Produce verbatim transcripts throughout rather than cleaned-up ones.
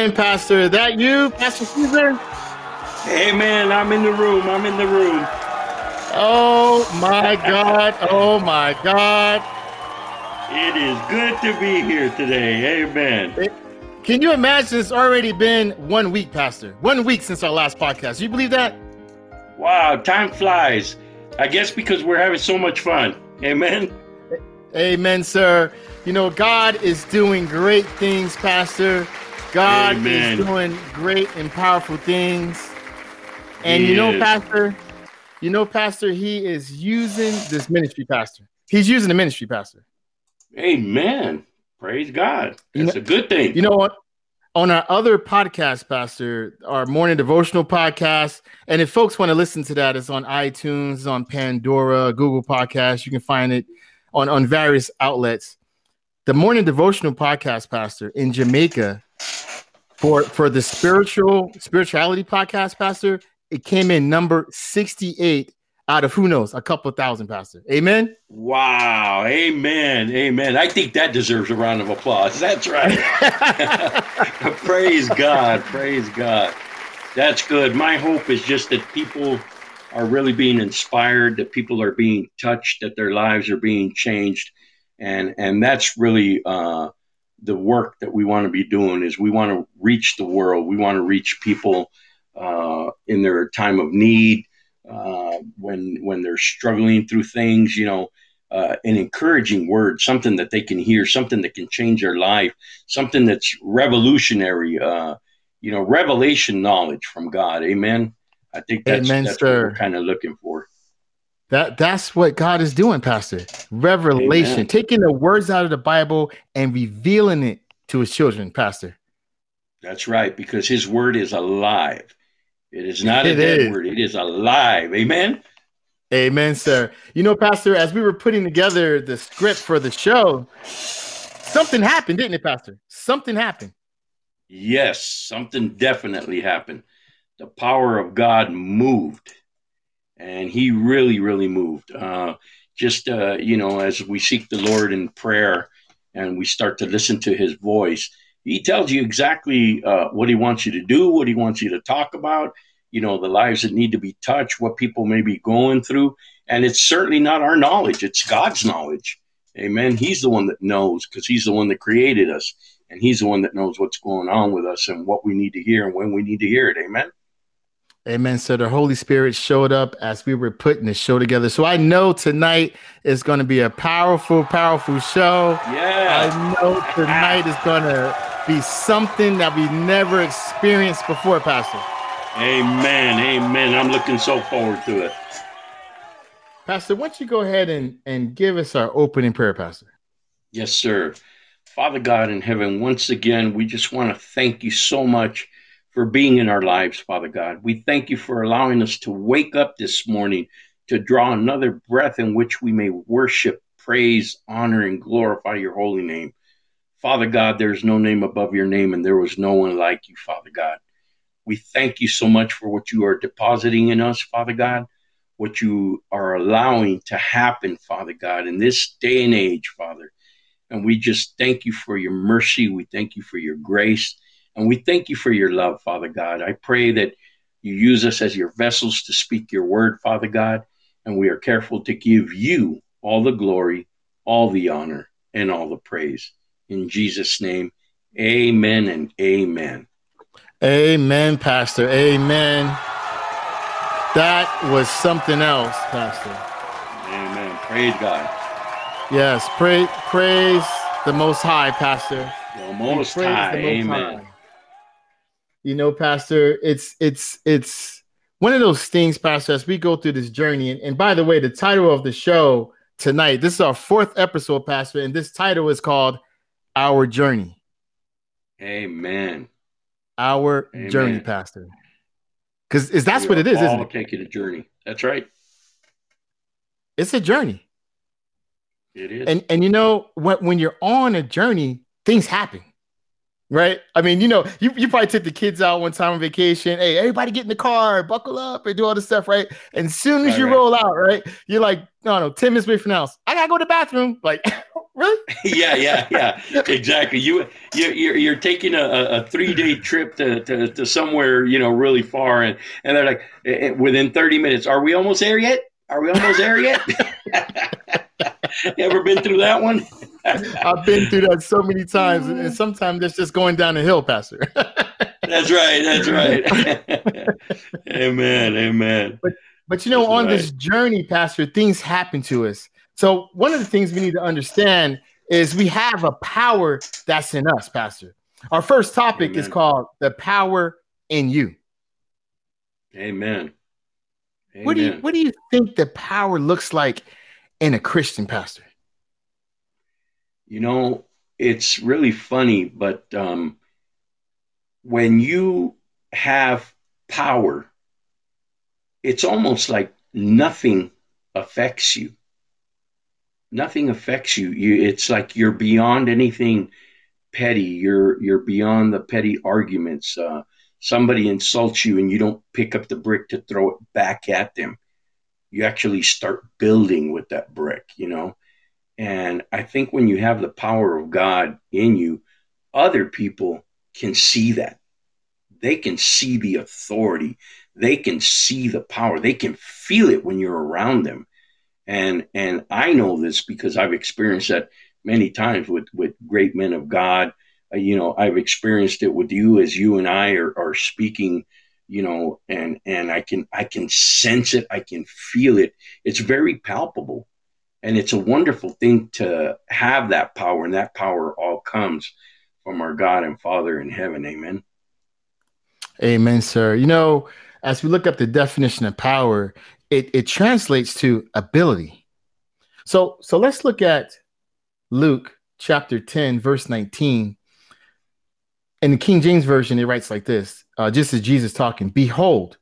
in, Pastor. Is that you, Pastor Caesar? Hey, man, I'm in the room. I'm in the room. Oh, my God. Oh, my God. It is good to be here today. Amen. It, can you imagine it's already been one week, Pastor? One week since our last podcast. Do you believe that? Wow, time flies. I guess because we're having so much fun. Amen. Amen, sir. You know, God is doing great things, Pastor. God Amen. Is doing great and powerful things. And he you know, is. Pastor, you know, Pastor, he is using this ministry, Pastor. He's using the ministry, Pastor. Amen. Praise God. It's a good thing. You know what? On our other podcast, Pastor, our morning devotional podcast, and if folks want to listen to that, it's on iTunes, it's on Pandora, Google Podcasts. You can find it on, on various outlets. The morning devotional podcast, Pastor, in Jamaica, for, for the spiritual spirituality podcast, Pastor, it came in number sixty-eight out of who knows, a couple thousand, Pastor. Amen? Wow. Amen. Amen. I think that deserves a round of applause. That's right. Praise God. Praise God. That's good. My hope is just that people are really being inspired, that people are being touched, that their lives are being changed. And and that's really uh, the work that we want to be doing is we want to reach the world. We want to reach people uh, in their time of need. Uh, when when they're struggling through things, you know, uh, an encouraging word, something that they can hear, something that can change their life, something that's revolutionary, uh, you know, revelation knowledge from God. Amen. I think that's, Amen, that's what we're kind of looking for. That That's what God is doing, Pastor. Revelation, Amen. Taking the words out of the Bible and revealing it to his children, Pastor. That's right, because his word is alive. It is not a dead word. It is alive. Amen? Amen, sir. You know, Pastor, as we were putting together the script for the show, something happened, didn't it, Pastor? Something happened. Yes, something definitely happened. The power of God moved, and he really, really moved. Uh, just, uh, you know, as we seek the Lord in prayer and we start to listen to his voice, he tells you exactly uh, what he wants you to do, what he wants you to talk about, you know, the lives that need to be touched, what people may be going through. And it's certainly not our knowledge. It's God's knowledge. Amen. He's the one that knows because he's the one that created us. And he's the one that knows what's going on with us and what we need to hear and when we need to hear it. Amen. Amen. So the Holy Spirit showed up as we were putting the show together. So I know tonight is going to be a powerful, powerful show. Yeah. I know tonight is going to be something that we never experienced before, Pastor. Amen. Amen. I'm looking so forward to it. Pastor, why don't you go ahead and, and give us our opening prayer, Pastor? Yes, sir. Father God in heaven, once again, we just want to thank you so much for being in our lives, Father God. We thank you for allowing us to wake up this morning to draw another breath in which we may worship, praise, honor, and glorify your holy name. Father God, there is no name above your name, and there was no one like you, Father God. We thank you so much for what you are depositing in us, Father God, what you are allowing to happen, Father God, in this day and age, Father. And we just thank you for your mercy. We thank you for your grace, and we thank you for your love, Father God. I pray that you use us as your vessels to speak your word, Father God, and we are careful to give you all the glory, all the honor, and all the praise. In Jesus' name, amen and amen. Amen, Pastor. Amen. That was something else, Pastor. Amen. Praise God. Yes, pray, praise the Most High, Pastor. The Most High, amen. You know, Pastor, it's it's it's one of those things, Pastor, as we go through this journey. And, and by the way, the title of the show tonight, this is our fourth episode, Pastor, and this title is called Our Journey. Amen. Our Amen. Journey, Pastor. Because that's what it is, isn't it? Take it a journey. That's right. It's a journey. It is. And and you know, when, when you're on a journey, things happen. Right? I mean, you know, you, you probably took the kids out one time on vacation. Hey, everybody get in the car, buckle up, and do all this stuff, right? And as soon as all you right. roll out, right, you're like, no, no, ten minutes away from now, I gotta go to the bathroom. Like Really? yeah, yeah, yeah, exactly. You, you, you're, you're taking a, a three day trip to, to, to somewhere, you know, really far. And, and they're like, within thirty minutes, are we almost there yet? Are we almost there yet? You ever been through that one? I've been through that so many times. And, and sometimes it's just going down a hill, Pastor. That's right. That's right. Amen. Amen. But, but you know, that's on right. This journey, Pastor, things happen to us. So one of the things we need to understand is we have a power that's in us, Pastor. Our first topic Amen. Is called the power in you. Amen. Amen. What do you What do you think the power looks like in a Christian, Pastor? You know, it's really funny, but um, when you have power, it's almost like nothing affects you. Nothing affects you. you. It's like you're beyond anything petty. You're you're beyond the petty arguments. Uh, somebody insults you and you don't pick up the brick to throw it back at them. You actually start building with that brick, you know. And I think when you have the power of God in you, other people can see that. They can see the authority. They can see the power. They can feel it when you're around them. And and I know this because I've experienced that many times with, with great men of God. Uh, you know, I've experienced it with you as you and I are, are speaking, you know, and, and I can I can sense it. I can feel it. It's very palpable. And it's a wonderful thing to have that power. And that power all comes from our God and Father in heaven. Amen. Amen, sir. You know, as we look up the definition of power, It, it translates to ability. So, so let's look at Luke chapter ten, verse nineteen. In the King James Version, it writes like this, uh, just as Jesus talking, "Behold,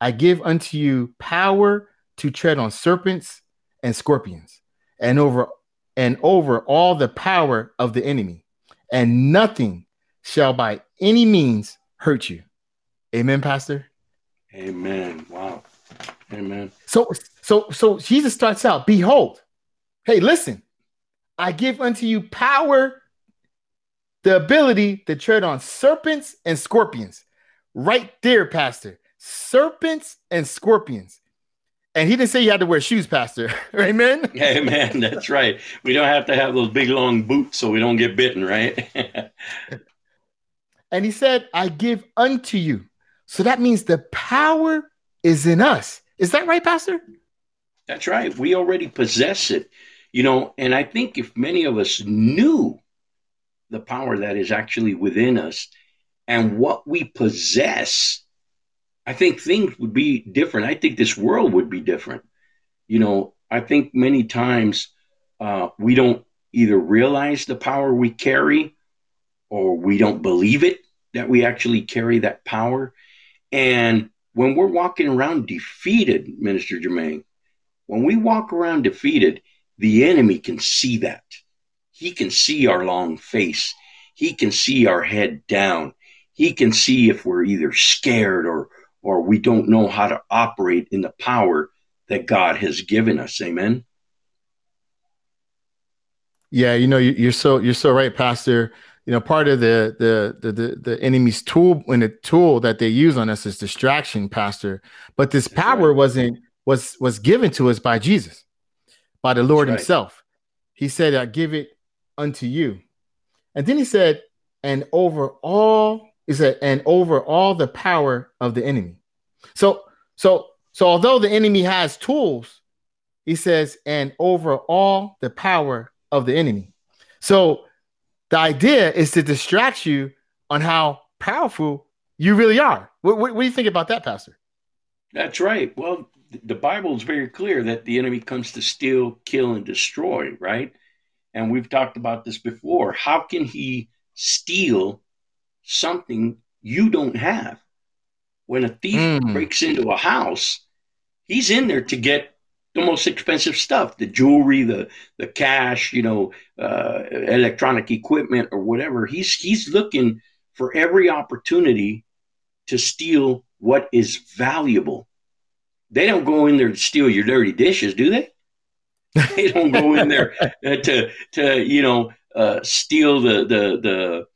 I give unto you power to tread on serpents and scorpions and over and over all the power of the enemy, and nothing shall by any means hurt you." Amen, Pastor? Amen. Wow. Amen. So, so, so Jesus starts out, "Behold, hey, listen, I give unto you power, the ability to tread on serpents and scorpions." Right there, Pastor, serpents and scorpions. And he didn't say you had to wear shoes, Pastor. Amen. Amen. That's right. We don't have to have those big long boots so we don't get bitten, right? And he said, "I give unto you." So that means the power is in us. Is that right, Pastor? That's right. We already possess it, you know, and I think if many of us knew the power that is actually within us and what we possess, I think things would be different. I think this world would be different. You know, I think many times uh, we don't either realize the power we carry or we don't believe it, that we actually carry that power. And when we're walking around defeated, Minister Jermaine, when we walk around defeated, the enemy can see that. He can see our long face. He can see our head down. He can see if we're either scared or, or we don't know how to operate in the power that God has given us. Amen. Yeah, you know, you're so you're so right, Pastor. You know, part of the, the the the enemy's tool and the tool that they use on us is distraction, Pastor. But this That's power right. wasn't was was given to us by Jesus, by the Lord That's himself. Right. He said, "I give it unto you." And then he said, and over all he said, and over all the power of the enemy. So so so although the enemy has tools, he says, and over all the power of the enemy. So the idea is to distract you on how powerful you really are. What, what, what do you think about that, Pastor? That's right. Well, the Bible is very clear that the enemy comes to steal, kill, and destroy, right? And we've talked about this before. How can he steal something you don't have? When a thief mm. breaks into a house, he's in there to get the most expensive stuff, the jewelry, the the cash, you know, uh, electronic equipment or whatever. He's he's looking for every opportunity to steal what is valuable. They don't go in there to steal your dirty dishes, do they? They don't go in there to to you know uh, steal the the the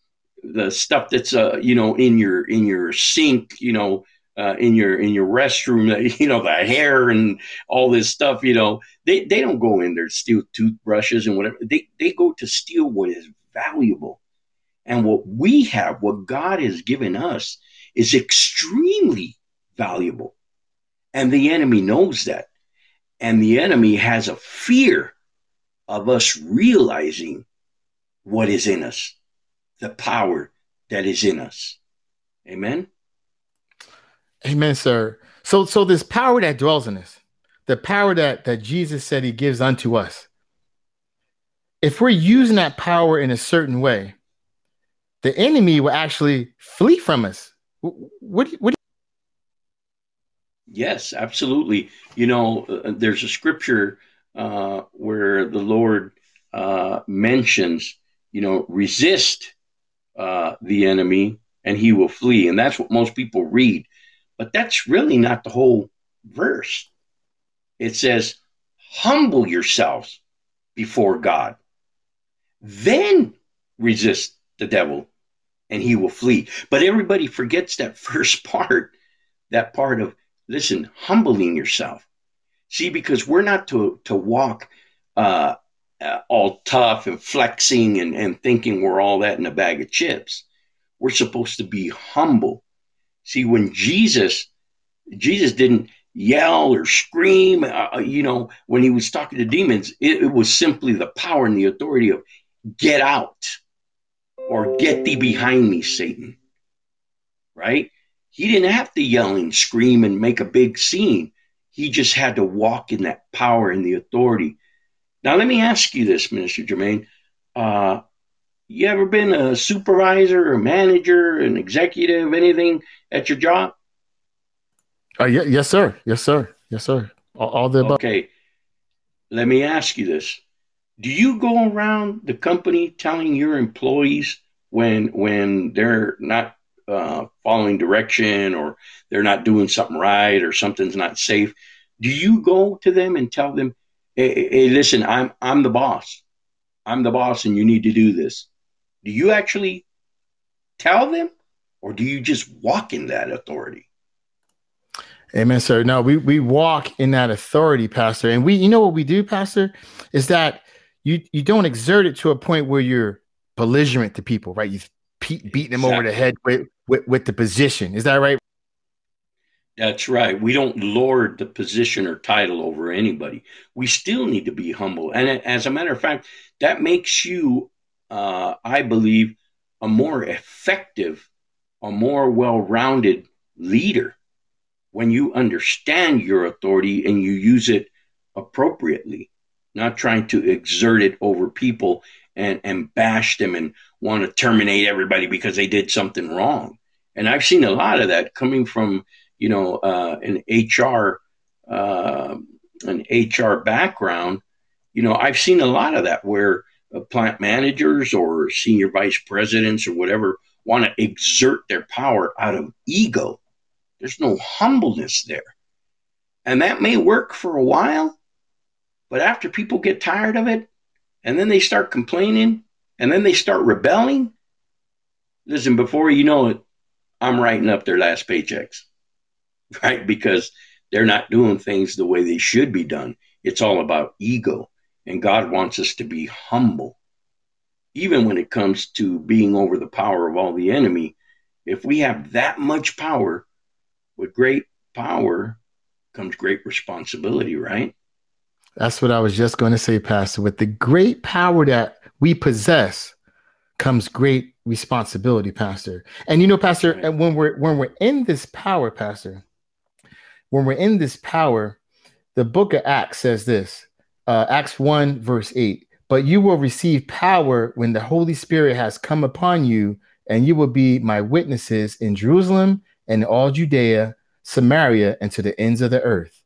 the stuff that's uh you know in your in your sink, you know uh, in your in your restroom, you know the hair and all this stuff. You know they they don't go in there to steal toothbrushes and whatever. They they go to steal what is valuable, and what we have, what God has given us, is extremely valuable, and the enemy knows that. And the enemy has a fear of us realizing what is in us, the power that is in us. Amen. Amen, sir. So, so this power that dwells in us, the power that, that Jesus said he gives unto us, if we're using that power in a certain way, the enemy will actually flee from us. What do you, what do you Yes, absolutely. You know, uh, there's a scripture uh, where the Lord uh, mentions, you know, resist uh, the enemy and he will flee. And that's what most people read. But that's really not the whole verse. It says, humble yourselves before God, then resist the devil and he will flee. But everybody forgets that first part, that part of, listen, humbling yourself. See, because we're not to, to walk uh, uh, all tough and flexing and, and thinking we're all that in a bag of chips. We're supposed to be humble. See, when Jesus, Jesus didn't yell or scream, uh, you know, when he was talking to demons, it, it was simply the power and the authority of get out or get thee behind me, Satan. Right? He didn't have to yell and scream and make a big scene. He just had to walk in that power and the authority. Now, let me ask you this, Minister Jermaine. Uh, you ever been a supervisor, a manager, an executive, anything at your job? Uh, yeah, yes, sir. Yes, sir. Yes, sir. All, all the above. Okay. Let me ask you this. Do you go around the company telling your employees when when they're not Uh, following direction, or they're not doing something right, or something's not safe? Do you go to them and tell them, hey, hey listen, I'm I'm the boss. I'm the boss and you need to do this. Do you actually tell them, or do you just walk in that authority? Amen, sir. No, we, we walk in that authority, Pastor. And we, you know what we do, Pastor, is that you, you don't exert it to a point where you're belligerent to people, right? You beating them exactly. over the head with, with, with the position. Is that right? That's right. We don't lord the position or title over anybody. We still need to be humble. And as a matter of fact, that makes you, uh, I believe, a more effective, a more well-rounded leader when you understand your authority and you use it appropriately, not trying to exert it over people and, and bash them and want to terminate everybody because they did something wrong. And I've seen a lot of that coming from, you know, uh, an H R, uh, an H R background. You know, I've seen a lot of that where uh, plant managers or senior vice presidents or whatever want to exert their power out of ego. There's no humbleness there. And that may work for a while, but after people get tired of it, and then they start complaining, and then they start rebelling. Listen, before you know it, I'm writing up their last paychecks, right? Because they're not doing things the way they should be done. It's all about ego. And God wants us to be humble. Even when it comes to being over the power of all the enemy, if we have that much power, with great power comes great responsibility, right? That's what I was just going to say, Pastor. With the great power that we possess comes great responsibility, Pastor. And you know, Pastor, right. when we're when we're in this power, Pastor, when we're in this power, the book of Acts says this, uh, Acts one, verse eight, but you will receive power when the Holy Spirit has come upon you, and you will be my witnesses in Jerusalem and all Judea, Samaria, and to the ends of the earth.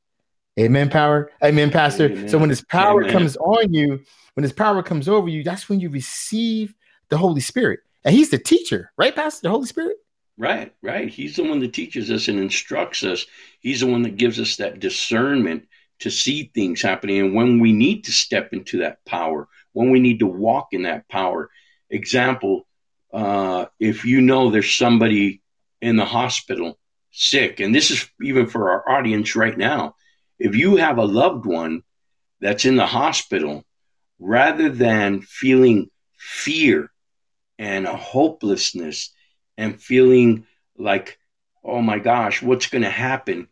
Amen, power. Amen, Pastor. Amen. So when this power Amen. comes on you, when this power comes over you, that's when you receive the Holy Spirit. And he's the teacher, right, Pastor? The Holy Spirit? Right, right. He's the one that teaches us and instructs us. He's the one that gives us that discernment to see things happening. And when we need to step into that power, when we need to walk in that power. Example, uh, if you know there's somebody in the hospital sick, and this is even for our audience right now, if you have a loved one that's in the hospital, rather than feeling fear and a hopelessness and feeling like, oh my gosh, what's going to happen?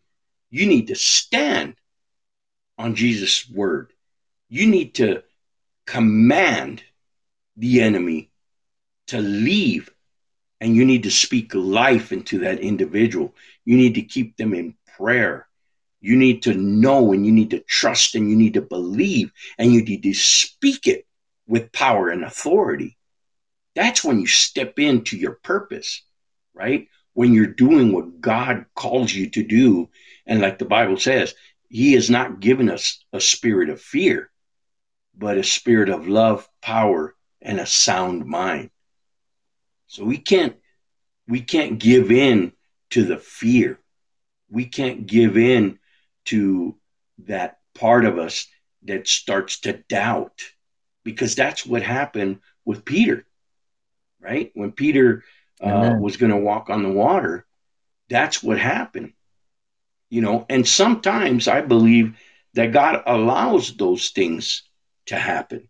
You need to stand on Jesus' word. You need to command the enemy to leave, and you need to speak life into that individual. You need to keep them in prayer. You need to know, and you need to trust, and you need to believe, and you need to speak it with power and authority. That's when you step into your purpose, right? When you're doing what God calls you to do. And like the Bible says, he has not given us a spirit of fear, but a spirit of love, power, and a sound mind. So we can't, we can't give in to the fear. We can't give in to that part of us that starts to doubt, because that's what happened with Peter, right? When Peter uh, was going to walk on the water, that's what happened. You know, and sometimes I believe that God allows those things to happen.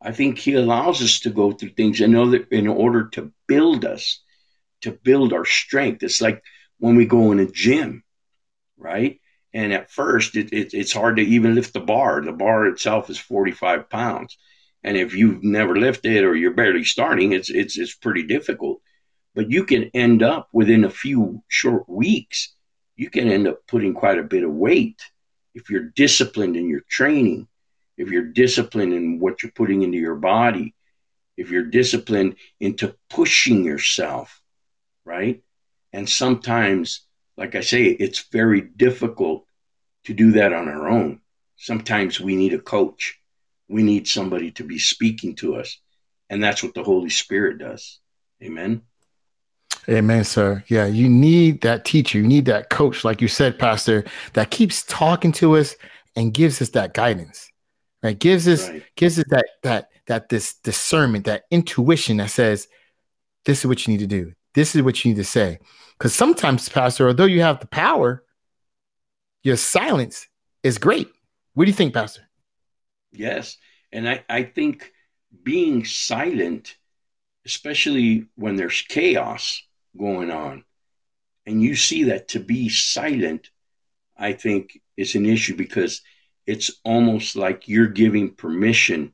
I think he allows us to go through things in order, in order to build us, to build our strength. It's like when we go in a gym, right? And at first, it, it, it's hard to even lift the bar. The bar itself is forty-five pounds. And if you've never lifted or you're barely starting, it's it's it's pretty difficult. But you can end up within a few short weeks, you can end up putting quite a bit of weight if you're disciplined in your training, if you're disciplined in what you're putting into your body, if you're disciplined into pushing yourself, right? And sometimes, like I say, it's very difficult to do that on our own. Sometimes we need a coach. We need somebody to be speaking to us. And that's what the Holy Spirit does. Amen. Amen, sir. Yeah, you need that teacher. You need that coach, like you said, Pastor, that keeps talking to us and gives us that guidance. Right, gives us right. gives us that that that this discernment, that intuition that says, this is what you need to do. This is what you need to say. Because sometimes, Pastor, although you have the power, your silence is great. What do you think, Pastor? Yes, and I, I think being silent, especially when there's chaos going on, and you see that to be silent, I think is an issue, because it's almost like you're giving permission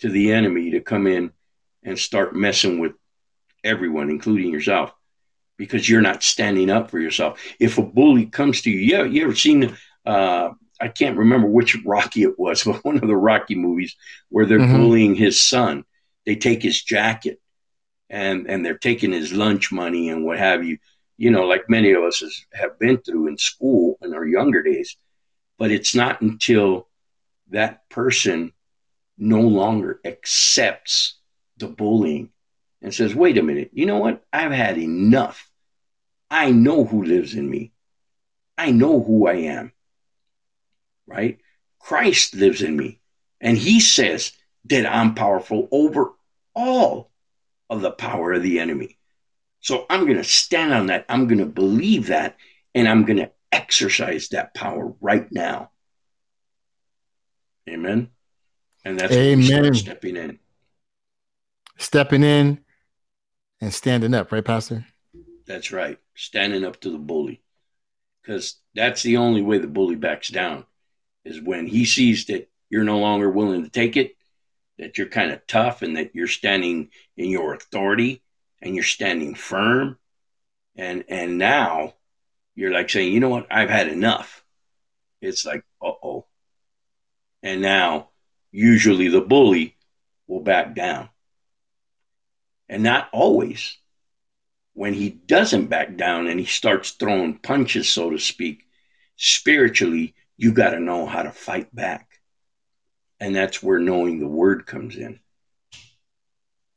to the enemy to come in and start messing with everyone, including yourself, because you're not standing up for yourself. If a bully comes to you, yeah, you ever seen, uh, I can't remember which Rocky it was, but one of the Rocky movies where they're mm-hmm. bullying his son, they take his jacket and, and they're taking his lunch money and what have you, you know, like many of us has, have been through in school in our younger days. But it's not until that person no longer accepts the bullying and says, wait a minute, you know what? I've had enough. I know who lives in me. I know who I am, right? Christ lives in me. And he says that I'm powerful over all of the power of the enemy. So I'm going to stand on that. I'm going to believe that. And I'm going to exercise that power right now. Amen. And that's Amen. When we start stepping in. Stepping in and standing up, right, Pastor? That's right. Standing up to the bully. Because that's the only way the bully backs down, is when he sees that you're no longer willing to take it, that you're kind of tough and that you're standing in your authority and you're standing firm. And and now you're like saying, you know what? I've had enough. It's like, uh-oh. And now usually the bully will back down. And not always. When he doesn't back down and he starts throwing punches, so to speak, spiritually, you got to know how to fight back. And that's where knowing the word comes in.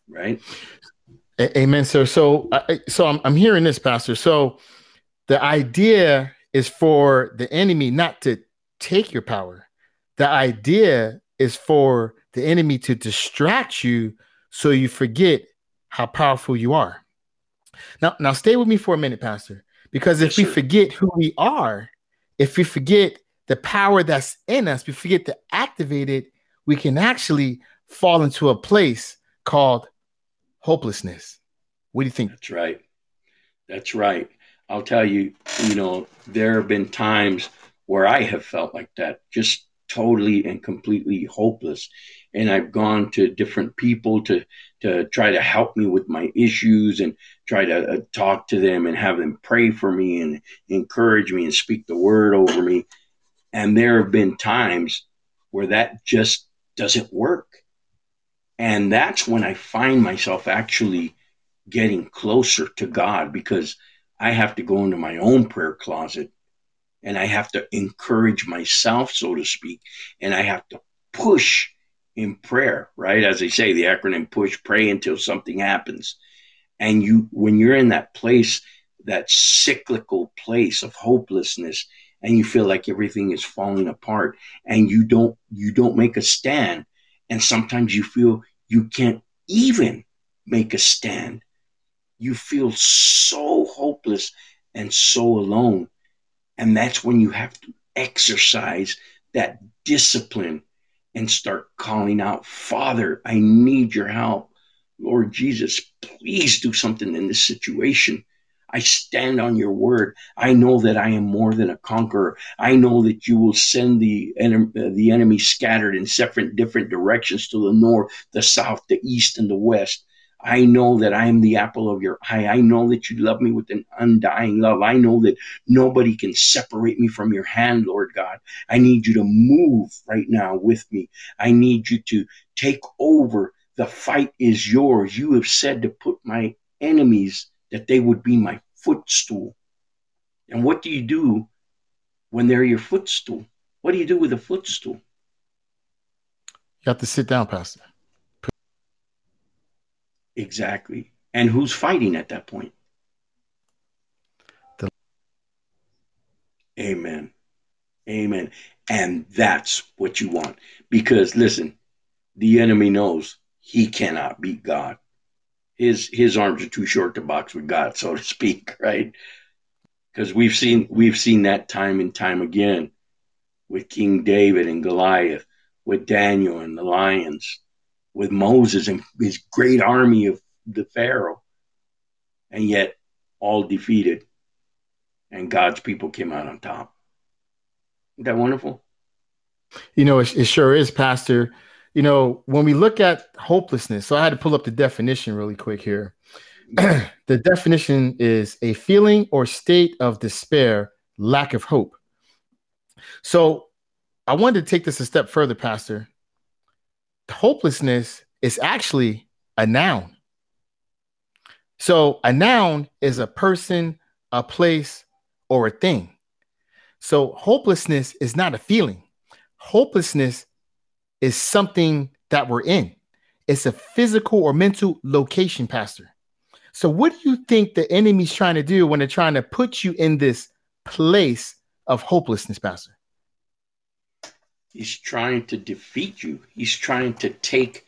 Right? Amen, sir. So, so I'm, I'm hearing this, Pastor. So, the idea is for the enemy not to take your power. The idea is for the enemy to distract you so you forget how powerful you are. Now, now stay with me for a minute, Pastor, because if we forget who we are, if we forget the power that's in us, we forget to activate it, we can actually fall into a place called hopelessness. What do you think? That's right. That's right. I'll tell you, you know, there have been times where I have felt like that, just totally and completely hopeless. And I've gone to different people to, to try to help me with my issues and try to uh, talk to them and have them pray for me and encourage me and speak the word over me. And there have been times where that just doesn't work. And that's when I find myself actually getting closer to God, because I have to go into my own prayer closet and I have to encourage myself, so to speak, and I have to push in prayer, right? As they say, the acronym PUSH, pray until something happens. And you, when you're in that place, that cyclical place of hopelessness, and you feel like everything is falling apart and you don't, you don't make a stand. And sometimes you feel you can't even make a stand. You feel so hopeless and so alone. And that's when you have to exercise that discipline and start calling out, Father, I need your help. Lord Jesus, please do something in this situation. I stand on your word. I know that I am more than a conqueror. I know that you will send the enemy, the enemy scattered in seven different directions, to the north, the south, the east, and the west. I know that I am the apple of your eye. I know that you love me with an undying love. I know that nobody can separate me from your hand, Lord God. I need you to move right now with me. I need you to take over. The fight is yours. You have said to put my enemies, that they would be my footstool. And what do you do when they're your footstool? What do you do with a footstool? You have to sit down, Pastor. Exactly. And who's fighting at that point? The- Amen. Amen. And that's what you want. Because listen, the enemy knows he cannot beat God. His his arms are too short to box with God, so to speak, right? Because we've seen we've seen that time and time again with King David and Goliath, with Daniel and the lions, with Moses and his great army of the Pharaoh, and yet all defeated, and God's people came out on top. Isn't that wonderful? You know, it, it sure is, Pastor. You know, when we look at hopelessness, so I had to pull up the definition really quick here. The definition is a feeling or state of despair, lack of hope. So I wanted to take this a step further, Pastor. Hopelessness is actually a noun. So a noun is a person, a place, or a thing. So hopelessness is not a feeling. Hopelessness is something that we're in. It's a physical or mental location, Pastor. So what do you think the enemy's trying to do when they're trying to put you in this place of hopelessness, Pastor? He's trying to defeat you. He's trying to take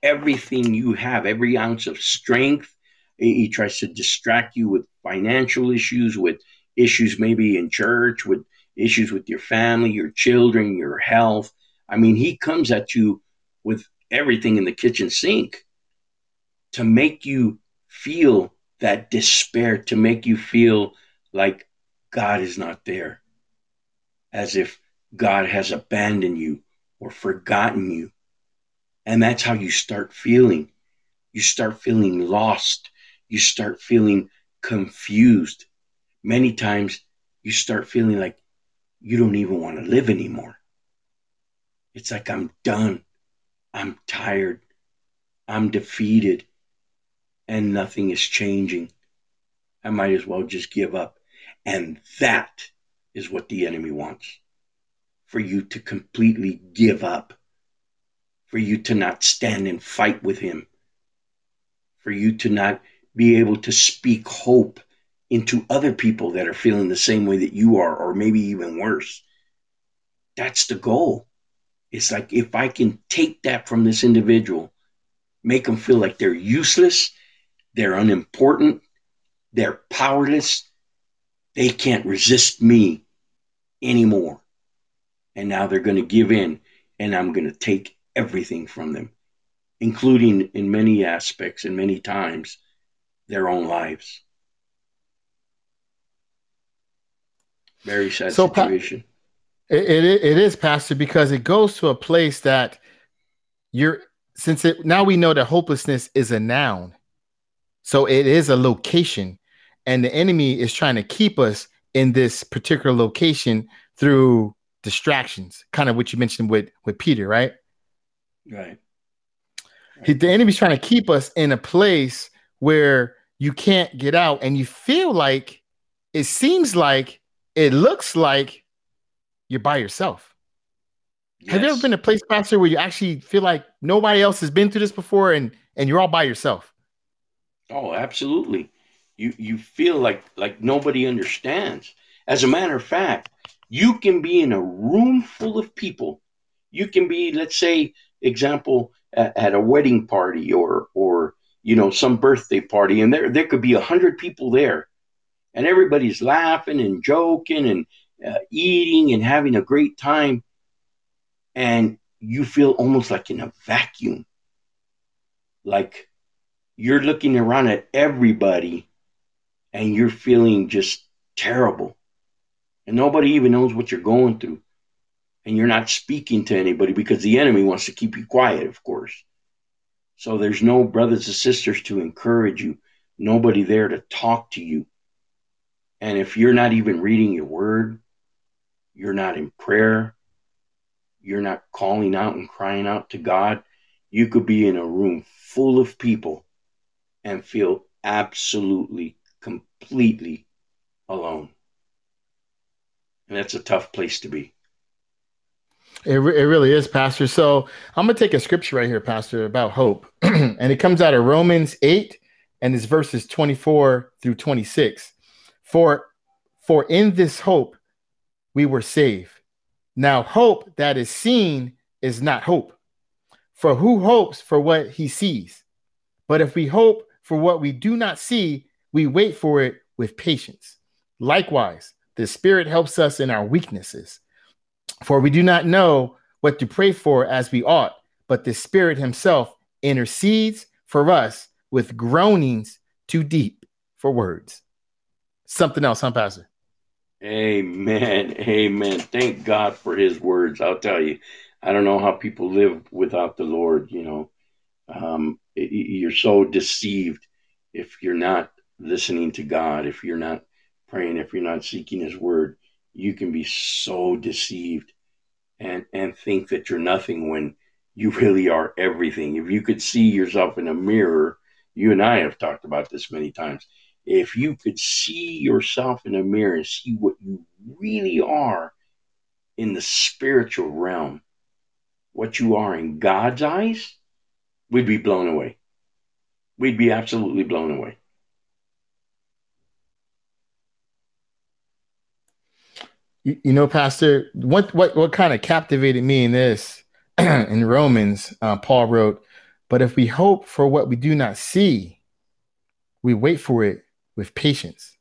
everything you have, every ounce of strength. He tries to distract you with financial issues, with issues maybe in church, with issues with your family, your children, your health. I mean, he comes at you with everything in the kitchen sink to make you feel that despair, to make you feel like God is not there, as if God has abandoned you or forgotten you. And that's how you start feeling. You start feeling lost. You start feeling confused. Many times you start feeling like you don't even want to live anymore. It's like, I'm done, I'm tired, I'm defeated, and nothing is changing. I might as well just give up. And that is what the enemy wants, for you to completely give up, for you to not stand and fight with him, for you to not be able to speak hope into other people that are feeling the same way that you are, or maybe even worse. that's the goal. It's like, if I can take that from this individual, make them feel like they're useless, they're unimportant, they're powerless, they can't resist me anymore. And now they're going to give in, and I'm going to take everything from them, including in many aspects and many times their own lives. Very sad so, situation. Pa- it, it it is, Pastor, because it goes to a place that you're, since it, now we know that hopelessness is a noun. So it is a location, and the enemy is trying to keep us in this particular location through distractions, kind of what you mentioned with, with Peter, right? Right. He, the enemy's trying to keep us in a place where you can't get out, and you feel like, it seems like, it looks like you're by yourself. Yes. Have you ever been a place, Pastor, where you actually feel like nobody else has been through this before, and, and you're all by yourself? Oh, absolutely. You you feel like like nobody understands. As a matter of fact, you can be in a room full of people. You can be, let's say, example, at, at a wedding party or or you know some birthday party, and there there could be a hundred people there, and everybody's laughing and joking and uh, eating and having a great time, and you feel almost like in a vacuum, like you're looking around at everybody and you're feeling just terrible. And nobody even knows what you're going through. And you're not speaking to anybody because the enemy wants to keep you quiet, of course. So there's no brothers and sisters to encourage you. Nobody there to talk to you. And if you're not even reading your word, you're not in prayer, you're not calling out and crying out to God, you could be in a room full of people and feel absolutely, completely alone. And that's a tough place to be. It, re- it really is, Pastor. So I'm going to take a scripture right here, Pastor, about hope. And it comes out of Romans eight, and it's verses twenty-four through twenty-six. For, for in this hope we were saved. Now hope that is seen is not hope. For who hopes for what he sees? But if we hope for what we do not see, we wait for it with patience. Likewise, the Spirit helps us in our weaknesses, for we do not know what to pray for as we ought, but the Spirit himself intercedes for us with groanings too deep for words. Something else, huh, Pastor? Amen. Amen. Thank God for his words. I'll tell you, I don't know how people live without the Lord, you know. Um, you're so deceived if you're not listening to God, if you're not praying, if you're not seeking his word. You can be so deceived and, and think that you're nothing when you really are everything. If you could see yourself in a mirror, you and I have talked about this many times. If you could see yourself in a mirror and see what you really are in the spiritual realm, what you are in God's eyes, we'd be blown away. We'd be absolutely blown away. You know, Pastor, what, what, what kind of captivated me in this, in Romans, uh, Paul wrote, but if we hope for what we do not see, we wait for it with patience.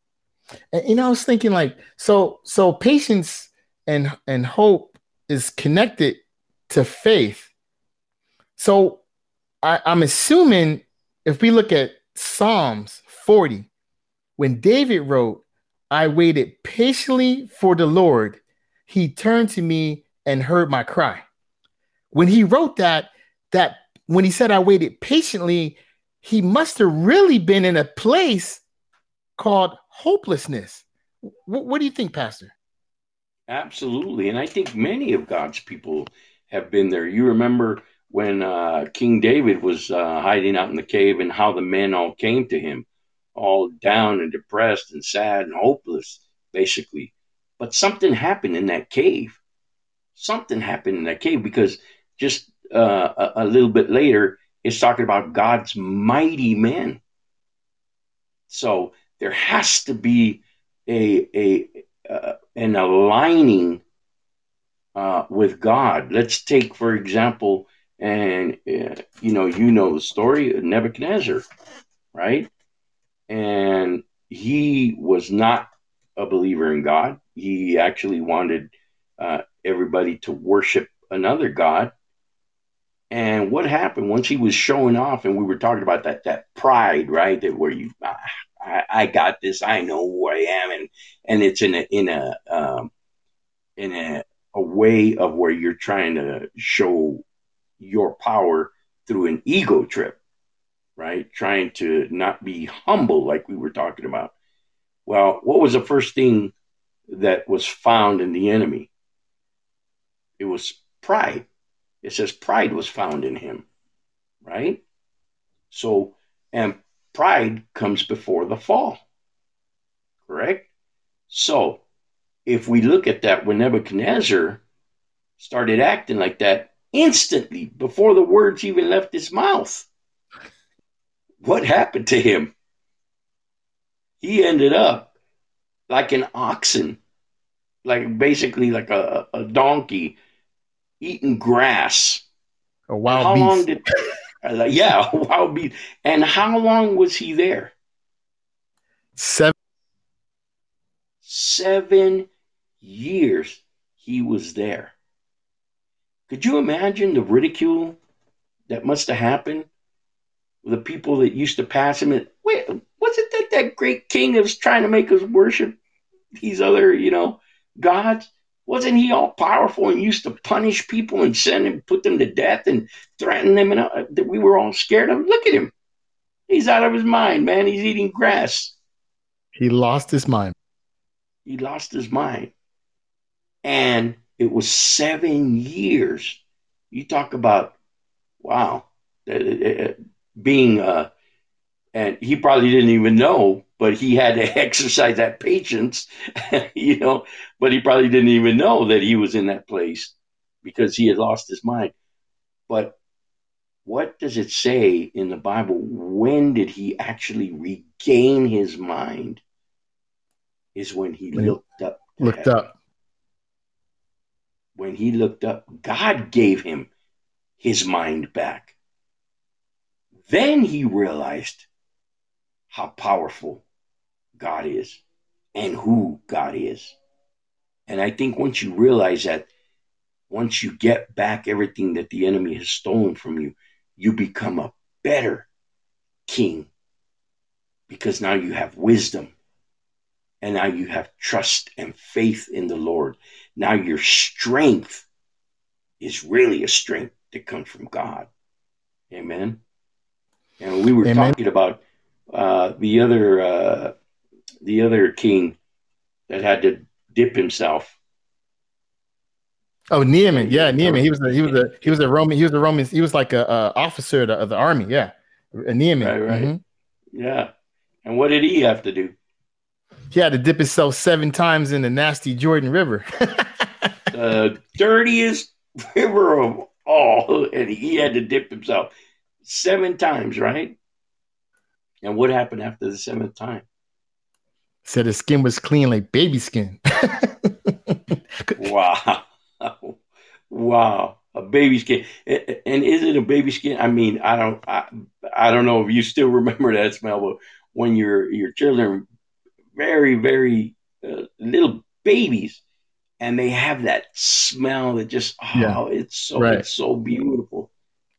And, you know, I was thinking like, so, so patience and, and hope is connected to faith. So I, I'm assuming if we look at Psalms forty, when David wrote, I waited patiently for the Lord. He turned to me and heard my cry. When he wrote that, that when he said, I waited patiently, he must have really been in a place called hopelessness. W- what do you think, Pastor? Absolutely. And I think many of God's people have been there. You remember when uh, King David was uh, hiding out in the cave and how the men all came to him, all down and depressed and sad and hopeless, basically. But something happened in that cave. Something happened in that cave because just uh, a, a little bit later, it's talking about God's mighty men. So there has to be a, a uh, an aligning uh, with God. Let's take, for example, and uh, you know, you know the story of Nebuchadnezzar, right? And he was not a believer in God. He actually wanted uh, everybody to worship another god. And what happened once he was showing off, and we were talking about that that pride, right? That where you, I, I, I got this, I know who I am, and and it's in a in a um, in a, a way of where you're trying to show your power through an ego trip, right? Trying to not be humble, like we were talking about. Well, what was the first thing that was found in the enemy? It was pride. It says pride was found in him, right? So, and pride comes before the fall, correct? So, if we look at that, when Nebuchadnezzar started acting like that, instantly, before the words even left his mouth, what happened to him? He ended up like an oxen, like basically like a, a donkey, eating grass. A wild how beast. Long did, uh, yeah, a wild beast. And how long was he there? Seven. Seven years he was there. Could you imagine the ridicule that must have happened? The people that used to pass him. And, wait, wasn't that that great king that was trying to make us worship these other, you know, gods? Wasn't he all powerful and used to punish people and send and put them to death and threaten them? And uh, that we were all scared of. Look at him. He's out of his mind, man. He's eating grass. He lost his mind. He lost his mind. And it was seven years. You talk about, wow, uh, uh, being, uh, and he probably didn't even know, but he had to exercise that patience, you know, but he probably didn't even know that he was in that place because he had lost his mind. But what does it say in the Bible? When did he actually regain his mind? Is when he when looked up. Looked heaven. Up. When he looked up, God gave him his mind back. Then he realized how powerful God is and who God is. And I think once you realize that, once you get back everything that the enemy has stolen from you, you become a better king, because now you have wisdom, and now you have trust and faith in the Lord. Now your strength is really a strength that comes from God. Amen. And we were Amen. talking about Uh, the other uh, the other king that had to dip himself. Oh, Naaman, yeah, Naaman. He was a, he was a he was a Roman. He was a Roman. He was like a, a officer of the, of the army. Yeah, a Naaman. Right, right. Mm-hmm. Yeah. And what did he have to do? He had to dip himself seven times in the nasty Jordan River, the dirtiest river of all, and he had to dip himself seven times. Right. And what happened after the seventh time? Said his skin was clean like baby skin. Wow. Wow. A baby skin. And is it a baby skin? I mean, I don't I, I don't know if you still remember that smell, but when your your children very, very uh, little babies, and they have that smell that just, oh, yeah. it's so right. it's so beautiful.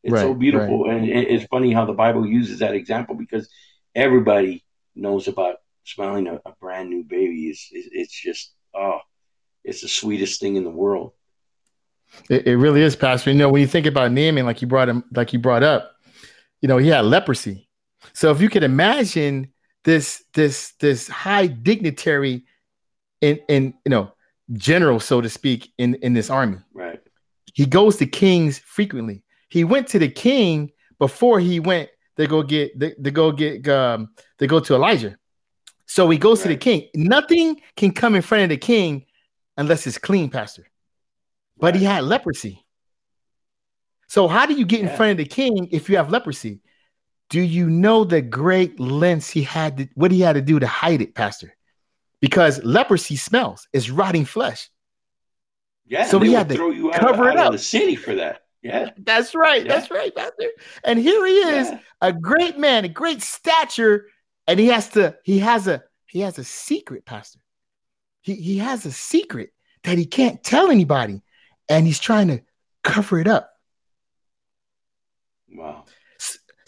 It's right, so beautiful. Right. And it's funny how the Bible uses that example, because everybody knows about smelling a, a brand new baby. It's, it's just, oh, it's the sweetest thing in the world. It, it really is, Pastor. You know, when you think about Naaman, like you brought him, like you brought up, you know, he had leprosy. So if you could imagine this, this, this high dignitary in, in, you know, general, so to speak, in, in this army, right? He goes to kings frequently. He went to the king before he went to go get they, they go get um they go to Elijah. So he goes right. to the king. Nothing can come in front of the king unless it's clean, Pastor. But right. he had leprosy. So how do you get yeah. in front of the king if you have leprosy? Do you know the great lengths he had to, what he had to do to hide it, Pastor? Because leprosy smells, it's rotting flesh. Yeah, so he had to throw you out, cover it out up. Of the city for that. Yeah, that's right. Yeah. That's right, Pastor. And here he is, yeah. a great man, a great stature, and he has to. He has a. He has a secret, Pastor. He he has a secret that he can't tell anybody, and he's trying to cover it up. Wow.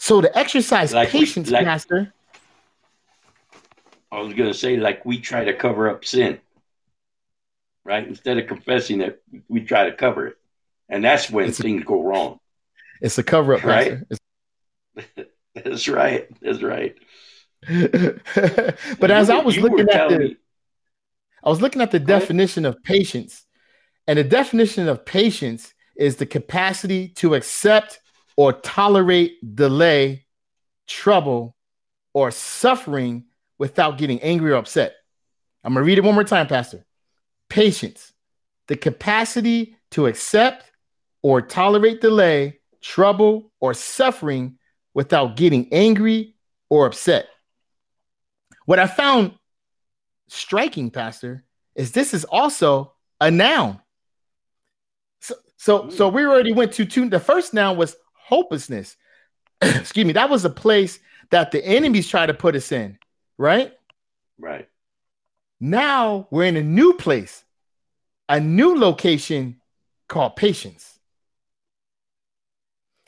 So to exercise like patience, we, like, Pastor. I was going to say, like we try to cover up sin, right? Instead of confessing it, we try to cover it. And that's when it's things a, go wrong. It's a cover-up, right? Pastor. That's right. That's right. But you, as I was looking at the, me. I was looking at the definition of patience, and the definition of patience is the capacity to accept or tolerate delay, trouble, or suffering without getting angry or upset. I'm going to read it one more time, Pastor. Patience, the capacity to accept or tolerate delay, trouble, or suffering without getting angry or upset. What I found striking, Pastor, is this is also a noun. So, so, so we already went to two. The first noun was hopelessness. Excuse me. That was a place that the enemies try to put us in, right? Right. Now we're in a new place, a new location called patience.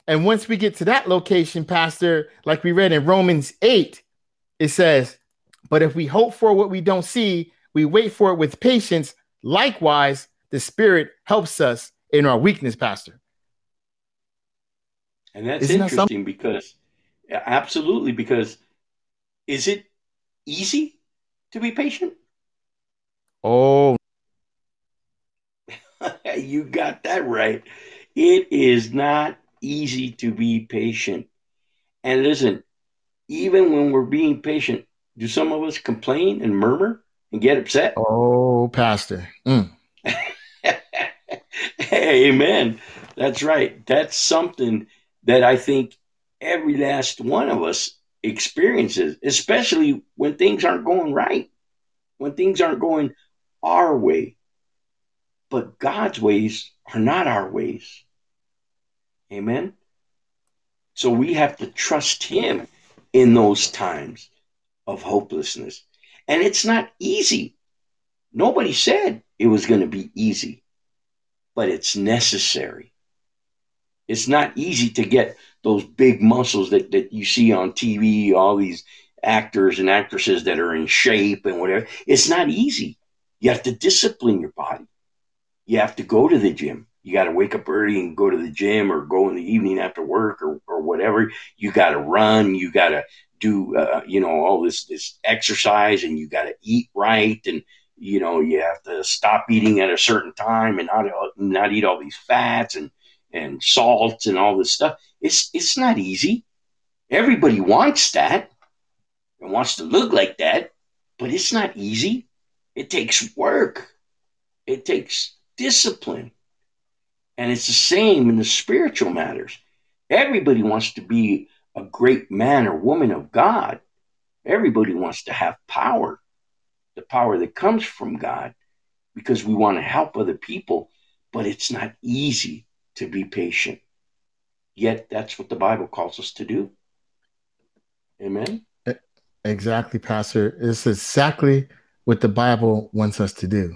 And once we get to that location, Pastor, like we read in Romans eight, it says, but if we hope for what we don't see, we wait for it with patience. Likewise, the Spirit helps us in our weakness, Pastor. And that's Isn't interesting that something? because, absolutely, because is it easy to be patient? Oh, you got that right. It is not easy to be patient. And listen, even when we're being patient, do some of us complain and murmur and get upset? Oh, Pastor. Mm. Amen. That's right. That's something that I think every last one of us experiences, especially when things aren't going right, when things aren't going our way. But God's ways are not our ways. Amen. So we have to trust Him in those times of hopelessness. And it's not easy. Nobody said it was going to be easy, but it's necessary. It's not easy to get those big muscles that, that you see on T V, all these actors and actresses that are in shape and whatever. It's not easy. You have to discipline your body. You have to go to the gym. You got to wake up early and go to the gym, or go in the evening after work, or, or whatever. You got to run. You got to do, uh, you know, all this, this exercise, and you got to eat right. And, you know, you have to stop eating at a certain time and not, not eat all these fats and, and salts and all this stuff. It's, it's not easy. Everybody wants that and wants to look like that, but it's not easy. It takes work. It takes discipline. And it's the same in the spiritual matters. Everybody wants to be a great man or woman of God. Everybody wants to have power, the power that comes from God, because we want to help other people, but it's not easy to be patient. Yet that's what the Bible calls us to do. Amen? Exactly, Pastor. It's exactly what the Bible wants us to do.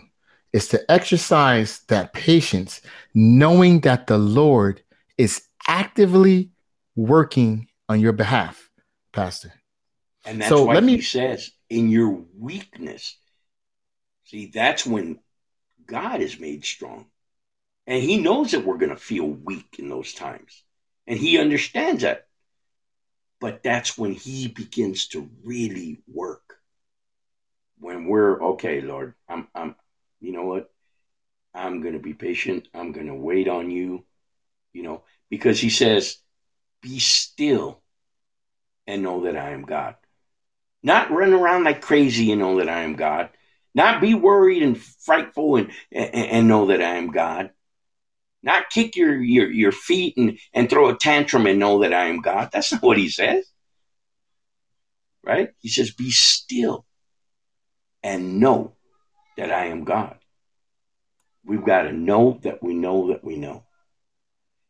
It's to exercise that patience, knowing that the Lord is actively working on your behalf, Pastor. And that's so why let me, he says, in your weakness. See, that's when God is made strong. And He knows that we're going to feel weak in those times. And He understands that. But that's when He begins to really work. When we're, okay, Lord, I'm, I'm, you know what? I'm going to be patient. I'm going to wait on you, you know, because He says, be still and know that I am God. Not run around like crazy and know that I am God. Not be worried and frightful and, and, and know that I am God. Not kick your, your, your feet and, and throw a tantrum and know that I am God. That's not what He says, right? He says, be still and know that I am God. We've got to know that we know that we know.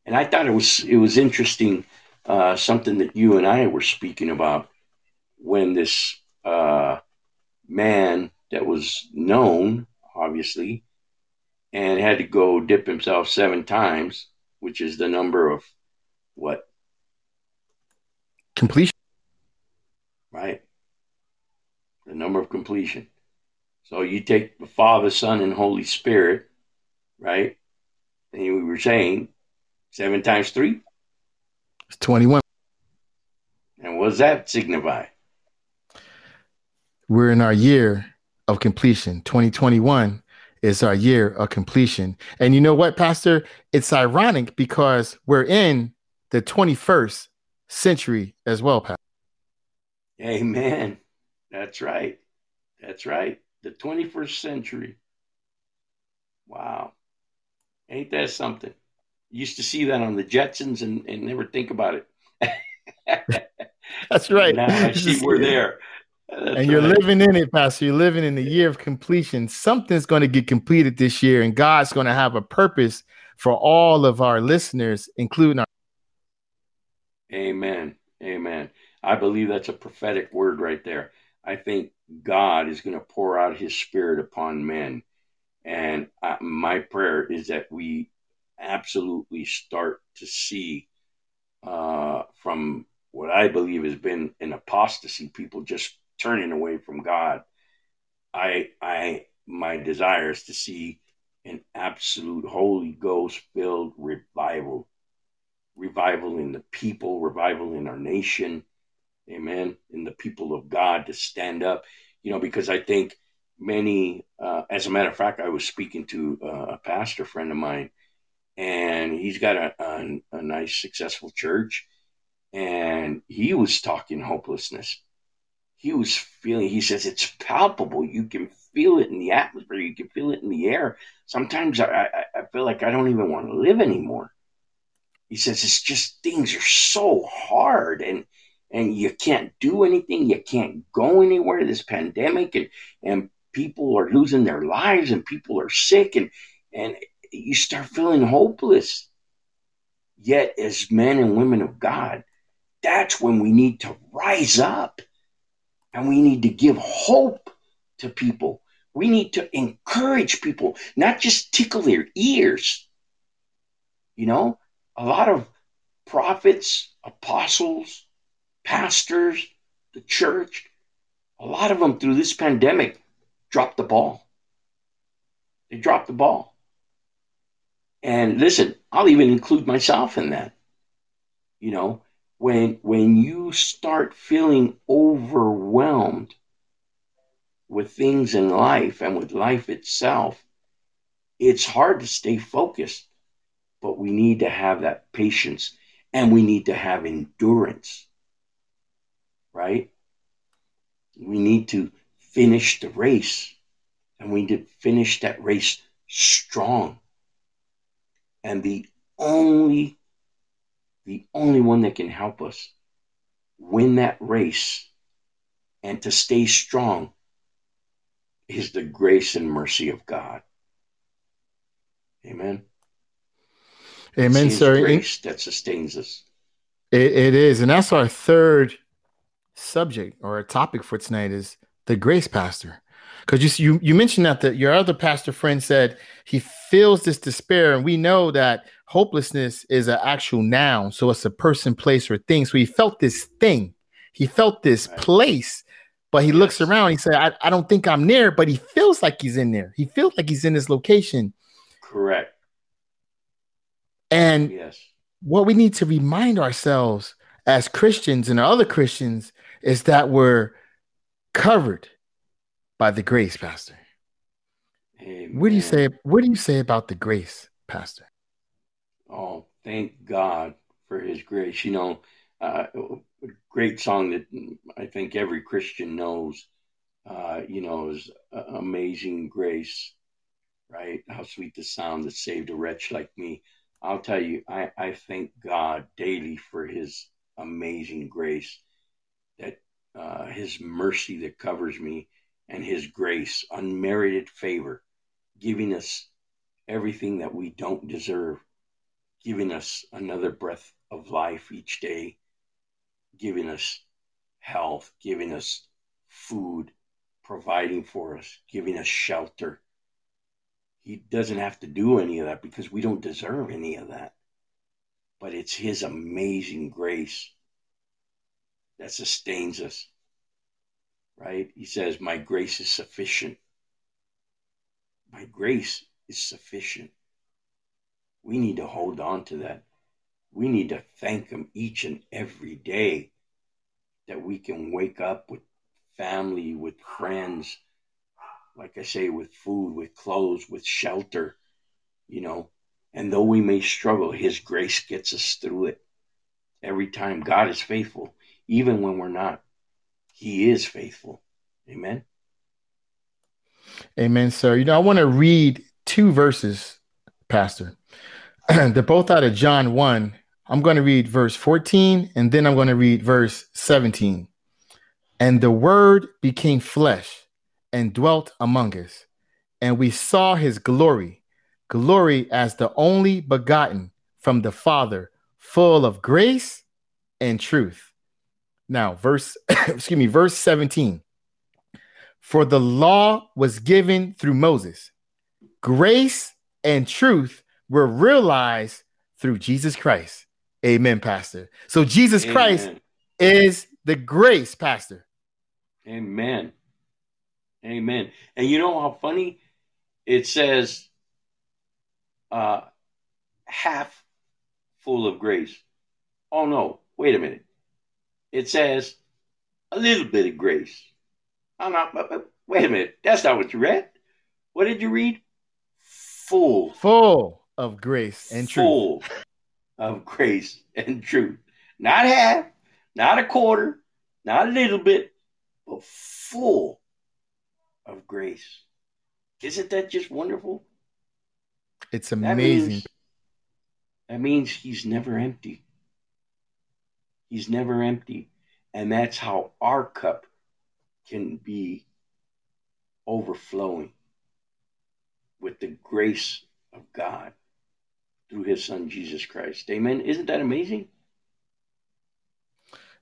And I thought it was it was interesting, uh, something that you and I were speaking about when this uh, man that was known, obviously, and had to go dip himself seven times, which is the number of what? Completion. Right. The number of completion. So you take the Father, Son, and Holy Spirit, right? And we were saying seven times three? It's twenty-one. And what does that signify? We're in our year of completion. twenty twenty-one is our year of completion. And you know what, Pastor? It's ironic because we're in the twenty-first century as well, Pastor. Amen. That's right. That's right. The twenty-first century. Wow. Ain't that something? Used to see that on the Jetsons and, and never think about it. That's right. Now I see we're there. That's and you're right. Living in it, Pastor. You're living in the year of completion. Something's going to get completed this year, and God's going to have a purpose for all of our listeners, including our. Amen. Amen. I believe that's a prophetic word right there. I think God is going to pour out his spirit upon men. And I, my prayer is that we absolutely start to see uh, from what I believe has been an apostasy, people just turning away from God. I, I, my desire is to see an absolute Holy Ghost filled revival, revival in the people, revival in our nation. Amen. And the people of God to stand up, you know, because I think many, uh, as a matter of fact, I was speaking to a pastor friend of mine, and he's got a, a, a nice, successful church. And he was talking hopelessness. He was feeling, he says, it's palpable. You can feel it in the atmosphere. You can feel it in the air. Sometimes I, I, I feel like I don't even want to live anymore. He says, it's just things are so hard. And And you can't do anything. You can't go anywhere. This pandemic, and, and people are losing their lives, and people are sick, and, and you start feeling hopeless. Yet, as men and women of God, that's when we need to rise up, and we need to give hope to people. We need to encourage people, not just tickle their ears. You know, a lot of prophets, apostles, pastors, the church, a lot of them through this pandemic dropped the ball. They dropped the ball. And listen, I'll even include myself in that. You know, when, when you start feeling overwhelmed with things in life and with life itself, it's hard to stay focused, but we need to have that patience, and we need to have endurance. Right? We need to finish the race, and we need to finish that race strong. And the only, the only one that can help us win that race and to stay strong is the grace and mercy of God. Amen. Amen, it's sir. His grace that sustains us. It, it is. And that's our third subject or a topic for tonight is the grace, Pastor, because you, you you mentioned that that your other pastor friend said he feels this despair, and we know that hopelessness is an actual noun, so it's a person, place, or thing. So he felt this thing, he felt this right. place, but he yes. looks around. He said, I, "I don't think I'm near," but he feels like he's in there. He feels like he's in this location. Correct. And yes, what we need to remind ourselves as Christians and other Christians is that we're covered by the grace, Pastor. Amen. What do you say? What do you say about the grace, Pastor? Oh, thank God for his grace. You know, uh, a great song that I think every Christian knows, uh, you know, is Amazing Grace, right? How sweet the sound that saved a wretch like me. I'll tell you, I, I thank God daily for his amazing grace, that uh, his mercy that covers me, and his grace, unmerited favor, giving us everything that we don't deserve, giving us another breath of life each day, giving us health, giving us food, providing for us, giving us shelter. He doesn't have to do any of that because we don't deserve any of that. But it's his amazing grace that sustains us, right? He says, my grace is sufficient. My grace is sufficient. We need to hold on to that. We need to thank him each and every day that we can wake up with family, with friends, like I say, with food, with clothes, with shelter, you know. And though we may struggle, his grace gets us through it. Every time, God is faithful. Even when we're not, he is faithful. Amen. Amen, sir. You know, I want to read two verses, Pastor. They're both out of John one. I'm going to read verse fourteen, and then I'm going to read verse seventeen. And the word became flesh and dwelt among us, and we saw his glory, glory as the only begotten from the Father, full of grace and truth. Now, verse, excuse me, verse seventeen. For the law was given through Moses. Grace and truth were realized through Jesus Christ. Amen, Pastor. So Jesus Amen. Christ is the grace, Pastor. Amen. Amen. And you know how funny it says, uh, half full of grace. Oh, no, wait a minute. It says a little bit of grace. I'm not, but, but, wait a minute. That's not what you read. What did you read? Full. Full of grace and truth. Full of grace and truth. Not half, not a quarter, not a little bit, but full of grace. Isn't that just wonderful? It's amazing. That means, that means he's never empty. He's never empty. And that's how our cup can be overflowing with the grace of God through his son, Jesus Christ. Amen. Isn't that amazing?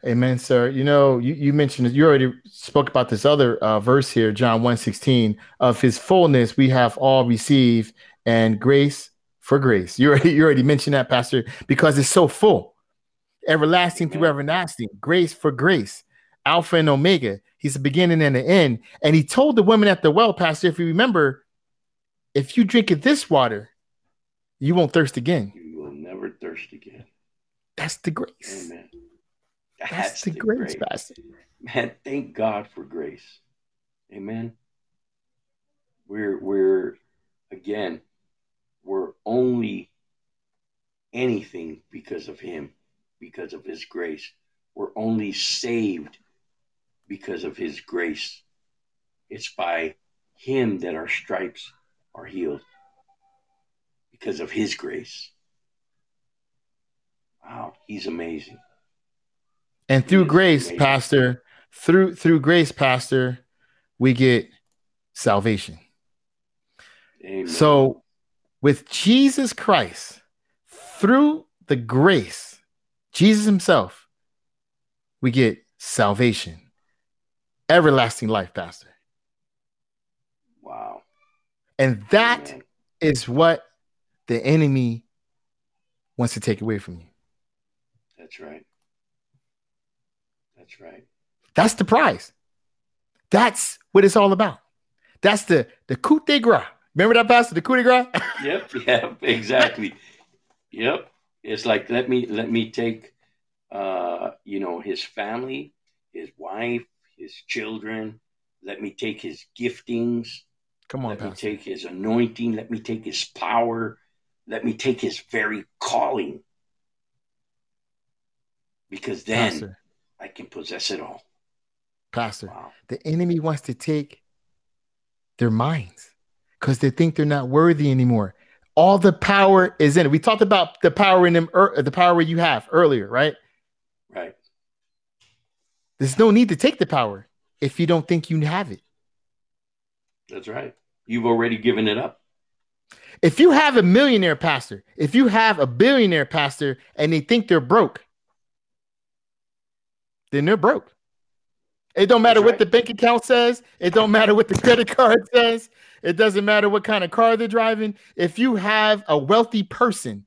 Amen, sir. You know, you, you mentioned, you already spoke about this other uh, verse here, John one sixteen. Of his fullness we have all received, and grace for grace. You already, you already mentioned that, Pastor, because it's so full. Everlasting Amen. Through everlasting, grace for grace, Alpha and Omega. He's the beginning and the end. And he told the woman at the well, Pastor, if you remember, if you drink of this water, you won't thirst again. You will never thirst again. That's the grace. Amen. That's, That's the, the grace, grace, Pastor. Man, thank God for grace. Amen. We're, we're, again, we're only anything because of him, because of his grace. We're only saved because of his grace. It's by him that our stripes are healed, because of his grace. Wow, he's amazing. And through grace, amazing. Pastor, through through grace, Pastor, we get salvation. Amen. So with Jesus Christ, through the grace, Jesus himself, we get salvation. Everlasting life, Pastor. Wow. And that Amen. Is what the enemy wants to take away from you. That's right. That's right. That's the prize. That's what it's all about. That's the, the coup de grace. Remember that, Pastor? The coup de grace? Yep, yep, exactly. Yep. It's like, let me let me take uh, you know, his family, his wife, his children. Let me take his giftings. Come on, Let Pastor. Me take his anointing. Let me take his power. Let me take his very calling. Because then Pastor. I can possess it all. Pastor, wow. The enemy wants to take their minds because they think they're not worthy anymore. All the power is in it. We talked about the power in them, er, the power you have earlier, right? Right. There's no need to take the power if you don't think you have it. That's right. You've already given it up. If you have a millionaire pastor, if you have a billionaire pastor and they think they're broke, then they're broke. It don't matter That's what right. the bank account says. It don't matter what the credit card says. It doesn't matter what kind of car they're driving. If you have a wealthy person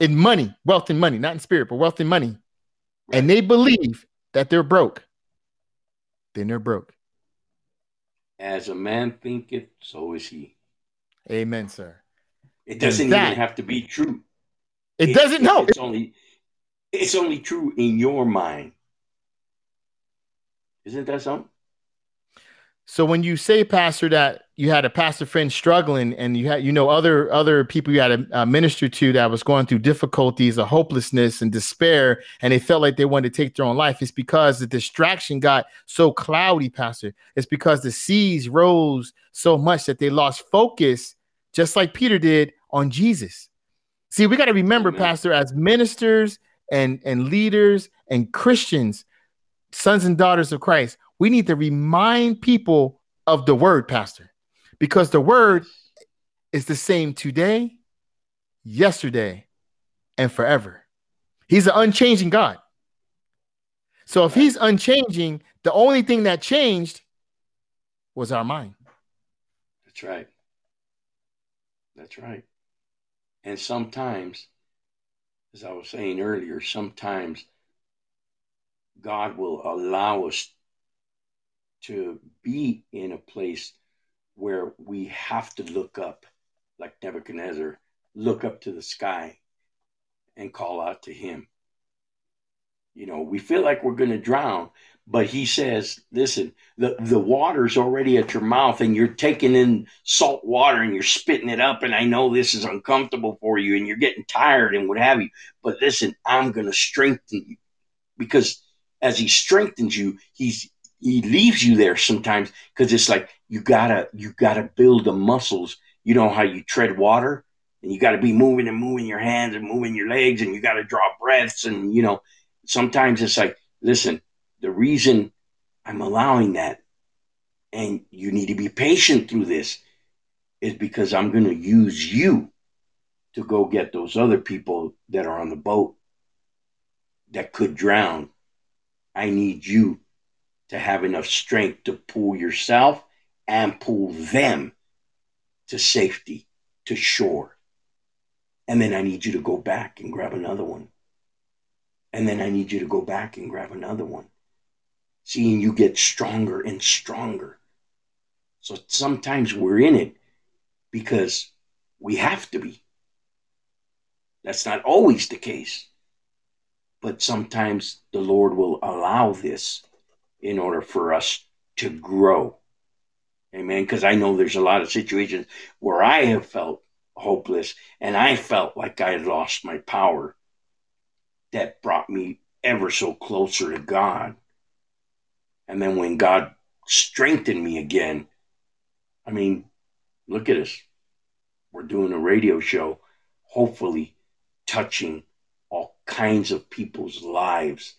in money, wealth and money, not in spirit, but wealth and money, and they believe that they're broke, then they're broke. As a man thinketh, so is he. Amen, sir. It doesn't that, even have to be true. It, it doesn't. No, it's only it's only true in your mind. Isn't that something? So when you say, Pastor, that you had a pastor friend struggling, and you had, you know, other other people you had a, a minister to that was going through difficulties, or hopelessness and despair, and they felt like they wanted to take their own life, it's because the distraction got so cloudy, Pastor. It's because the seas rose so much that they lost focus, just like Peter did, on Jesus. See, we got to remember, Amen. Pastor, as ministers and and leaders and Christians, sons and daughters of Christ, we need to remind people of the word, Pastor, because the word is the same today, yesterday, and forever. He's an unchanging God. So if he's unchanging, the only thing that changed was our mind. That's right. That's right. And sometimes, as I was saying earlier, sometimes God will allow us to be in a place where we have to look up, like Nebuchadnezzar, look up to the sky and call out to him. You know, we feel like we're going to drown, but he says, listen, the, the water's already at your mouth and you're taking in salt water and you're spitting it up. And I know this is uncomfortable for you and you're getting tired and what have you, but listen, I'm going to strengthen you. Because as he strengthens you, he's he leaves you there sometimes, because it's like you gotta you gotta build the muscles. You know how you tread water, and you gotta be moving and moving your hands and moving your legs, and you gotta draw breaths. And you know, sometimes it's like, listen, the reason I'm allowing that, and you need to be patient through this, is because I'm gonna use you to go get those other people that are on the boat that could drown. I need you to have enough strength to pull yourself and pull them to safety, to shore. And then I need you to go back and grab another one. And then I need you to go back and grab another one. Seeing you get stronger and stronger. So sometimes we're in it because we have to be. That's not always the case. But sometimes the Lord will allow this in order for us to grow. Amen. Because I know there's a lot of situations where I have felt hopeless and I felt like I had lost my power, that brought me ever so closer to God. And then when God strengthened me again, I mean, look at us. We're doing a radio show, hopefully touching all kinds of people's lives.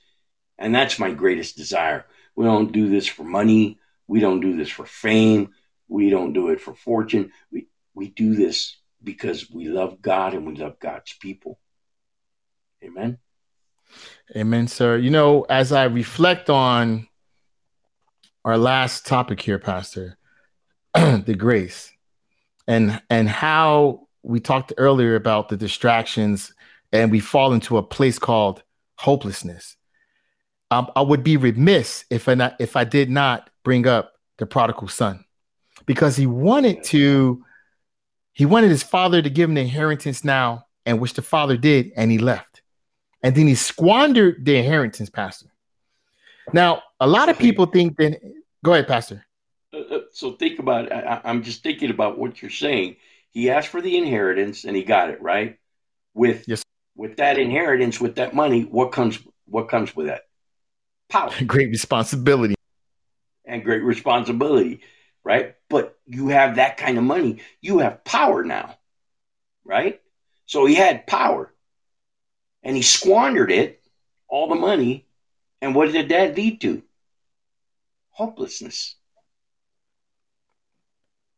And that's my greatest desire. We don't do this for money. We don't do this for fame. We don't do it for fortune. We, we do this because we love God and we love God's people. Amen. Amen, sir. You know, as I reflect on our last topic here, Pastor, the grace, and, and how we talked earlier about the distractions, and we fall into a place called hopelessness. Um, I would be remiss if I not, if I did not bring up the prodigal son, because he wanted to, he wanted his father to give him the inheritance now, and which the father did, and he left, and then he squandered the inheritance, Pastor. Now, a lot of people think that. Go ahead, Pastor. Uh, so think about. I, I'm just thinking about what you're saying. He asked for the inheritance, and he got it, right? With yes. With that inheritance, with that money, what comes what comes with that? Power. Great responsibility. And great responsibility, right? But you have that kind of money, you have power now, right? So he had power, and he squandered it, all the money, and what did that lead to? Hopelessness.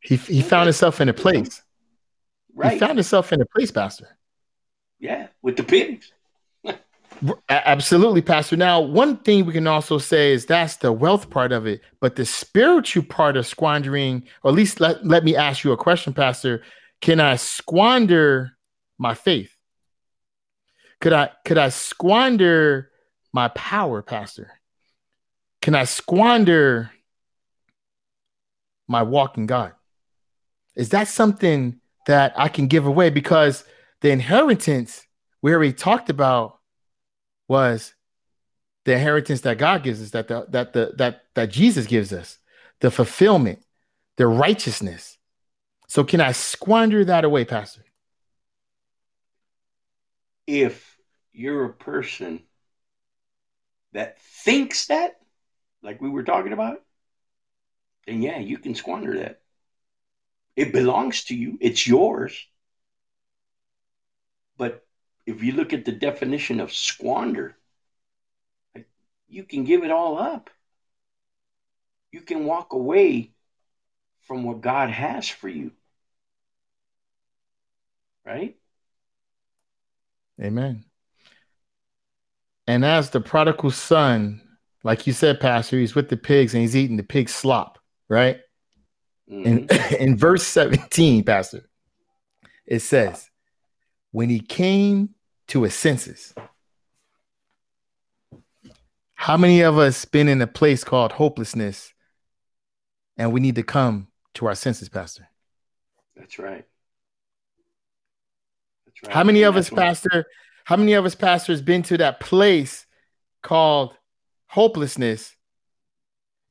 He he found himself in a place Right. He found himself in a place, Pastor. Yeah, with the pigs. Absolutely, Pastor. Now, one thing we can also say is that's the wealth part of it, but the spiritual part of squandering, or at least let, let me ask you a question, Pastor. Can I squander my faith? Could I could I squander my power, Pastor? Can I squander my walk in God? Is that something that I can give away? Because the inheritance we already talked about was the inheritance that God gives us, that the, that the that that Jesus gives us, the fulfillment, the righteousness. So can I squander that away, Pastor? If you're a person that thinks that, like we were talking about, then yeah, you can squander that. It belongs to you. It's yours. But if you look at the definition of squander, you can give it all up. You can walk away from what God has for you. Right? Amen. And as the prodigal son, like you said, Pastor, he's with the pigs and he's eating the pig slop, right? Mm-hmm. In, in verse seventeen, Pastor, it says, when he came to his senses. How many of us been in a place called hopelessness and we need to come to our senses, Pastor? That's right. Right. How many of us, Pastor, how many of us, Pastor, has been to that place called hopelessness?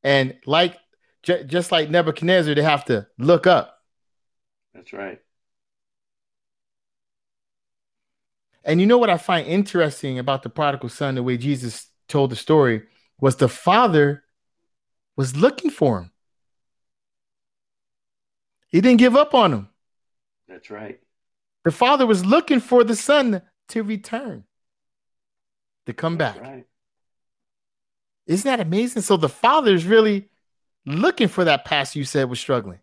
And like, j- just like Nebuchadnezzar, they have to look up. That's right. And you know what I find interesting about the prodigal son, the way Jesus told the story, was the father was looking for him. He didn't give up on him. That's right. The father was looking for the son to return, to come back. Right. Isn't that amazing? So the father's really looking for that pastor you said was struggling.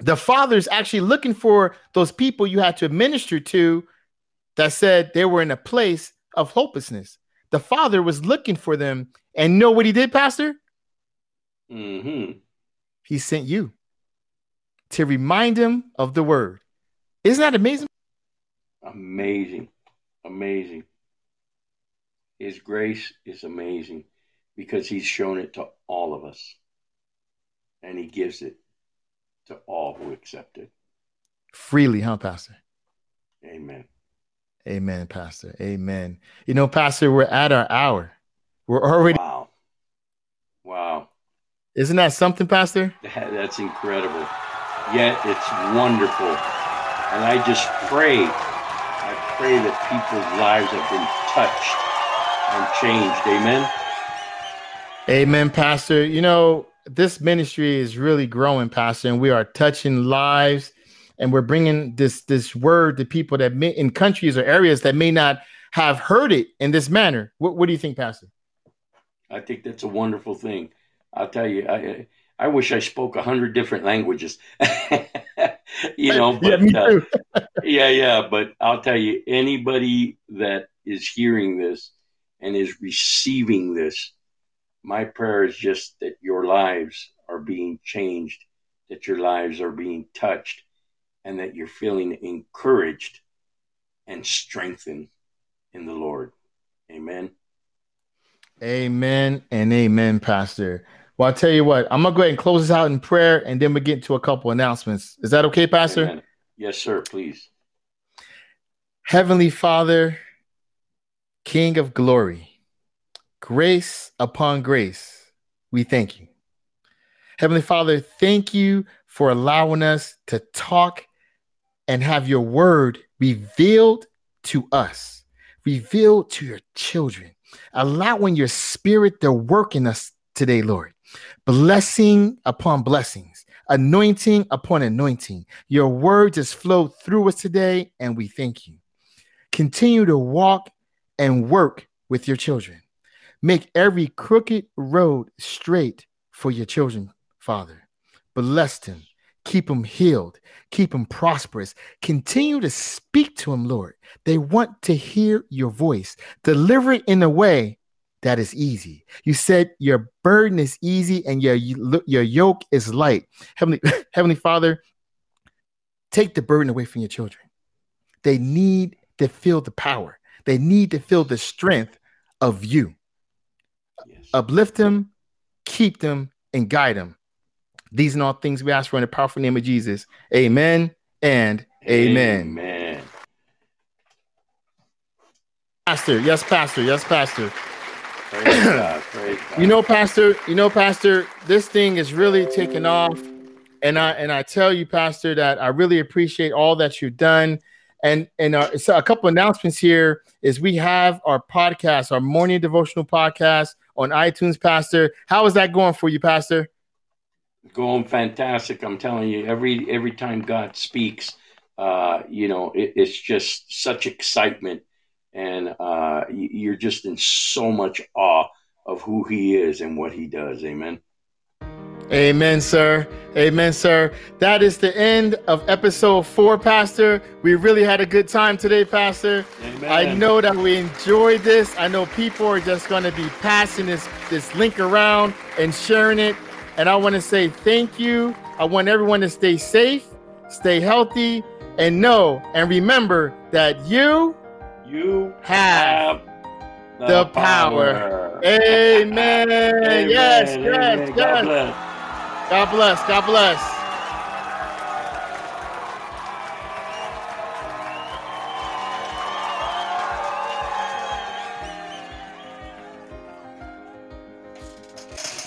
The father's actually looking for those people you had to administer to that said they were in a place of hopelessness. The father was looking for them, and know what he did, Pastor? Mm-hmm. He sent you to remind him of the word. Isn't that amazing? Amazing. Amazing. His grace is amazing because he's shown it to all of us. And he gives it to all who accept it. Freely, huh, Pastor? Amen. Amen, Pastor. Amen. You know, Pastor, we're at our hour. We're already... Wow. Wow. Isn't that something, Pastor? That, that's incredible. Yet it's wonderful. And I just pray, I pray that people's lives have been touched and changed. Amen. Amen, Pastor. You know, this ministry is really growing, Pastor, and we are touching lives, and we're bringing this, this word to people that may, in countries or areas that may not have heard it in this manner. What, what do you think, Pastor? I think that's a wonderful thing. I'll tell you, I I wish I spoke a hundred different languages. You know, but, yeah, me too. uh, yeah, yeah. But I'll tell you, anybody that is hearing this and is receiving this, my prayer is just that your lives are being changed, that your lives are being touched, and that you're feeling encouraged and strengthened in the Lord. Amen. Amen and amen, Pastor. Well, I'll tell you what, I'm going to go ahead and close this out in prayer, and then we get to a couple announcements. Is that okay, Pastor? Amen. Yes, sir, please. Heavenly Father, King of glory, grace upon grace, we thank you. Heavenly Father, thank you for allowing us to talk and have your word revealed to us, revealed to your children, allowing your spirit to work in us today, Lord. Blessing upon blessings, anointing upon anointing. Your word just flowed through us today, and we thank you. Continue to walk and work with your children. Make every crooked road straight for your children, Father. Bless them. Keep them healed. Keep them prosperous. Continue to speak to them, Lord. They want to hear your voice. Deliver it in a way that is easy. You said your burden is easy and your, your yoke is light. Heavenly, Heavenly Father, take the burden away from your children. They need to feel the power. They need to feel the strength of you. Yes. Uplift them, keep them, and guide them. These and all things we ask for in the powerful name of Jesus. Amen and amen. Amen. Pastor, yes, Pastor, yes, Pastor. Praise God, praise God. You know, Pastor, you know, Pastor, this thing is really taking off. And I and I tell you, Pastor, that I really appreciate all that you've done. And and uh, so a couple announcements here is we have our podcast, our morning devotional podcast on iTunes, Pastor. How is that going for you, Pastor? Going fantastic. I'm telling you, every every time God speaks, uh, you know, it, it's just such excitement. And uh, you're just in so much awe of who he is and what he does. Amen. Amen, sir. Amen, sir. That is the end of episode four, Pastor. We really had a good time today, Pastor. Amen. I know that we enjoyed this. I know people are just going to be passing this, this link around and sharing it. And I want to say thank you. I want everyone to stay safe, stay healthy, and know and remember that you... You have, have the, the power. power. Amen. Amen. Yes, yes, amen. Yes. God bless. God bless. God bless.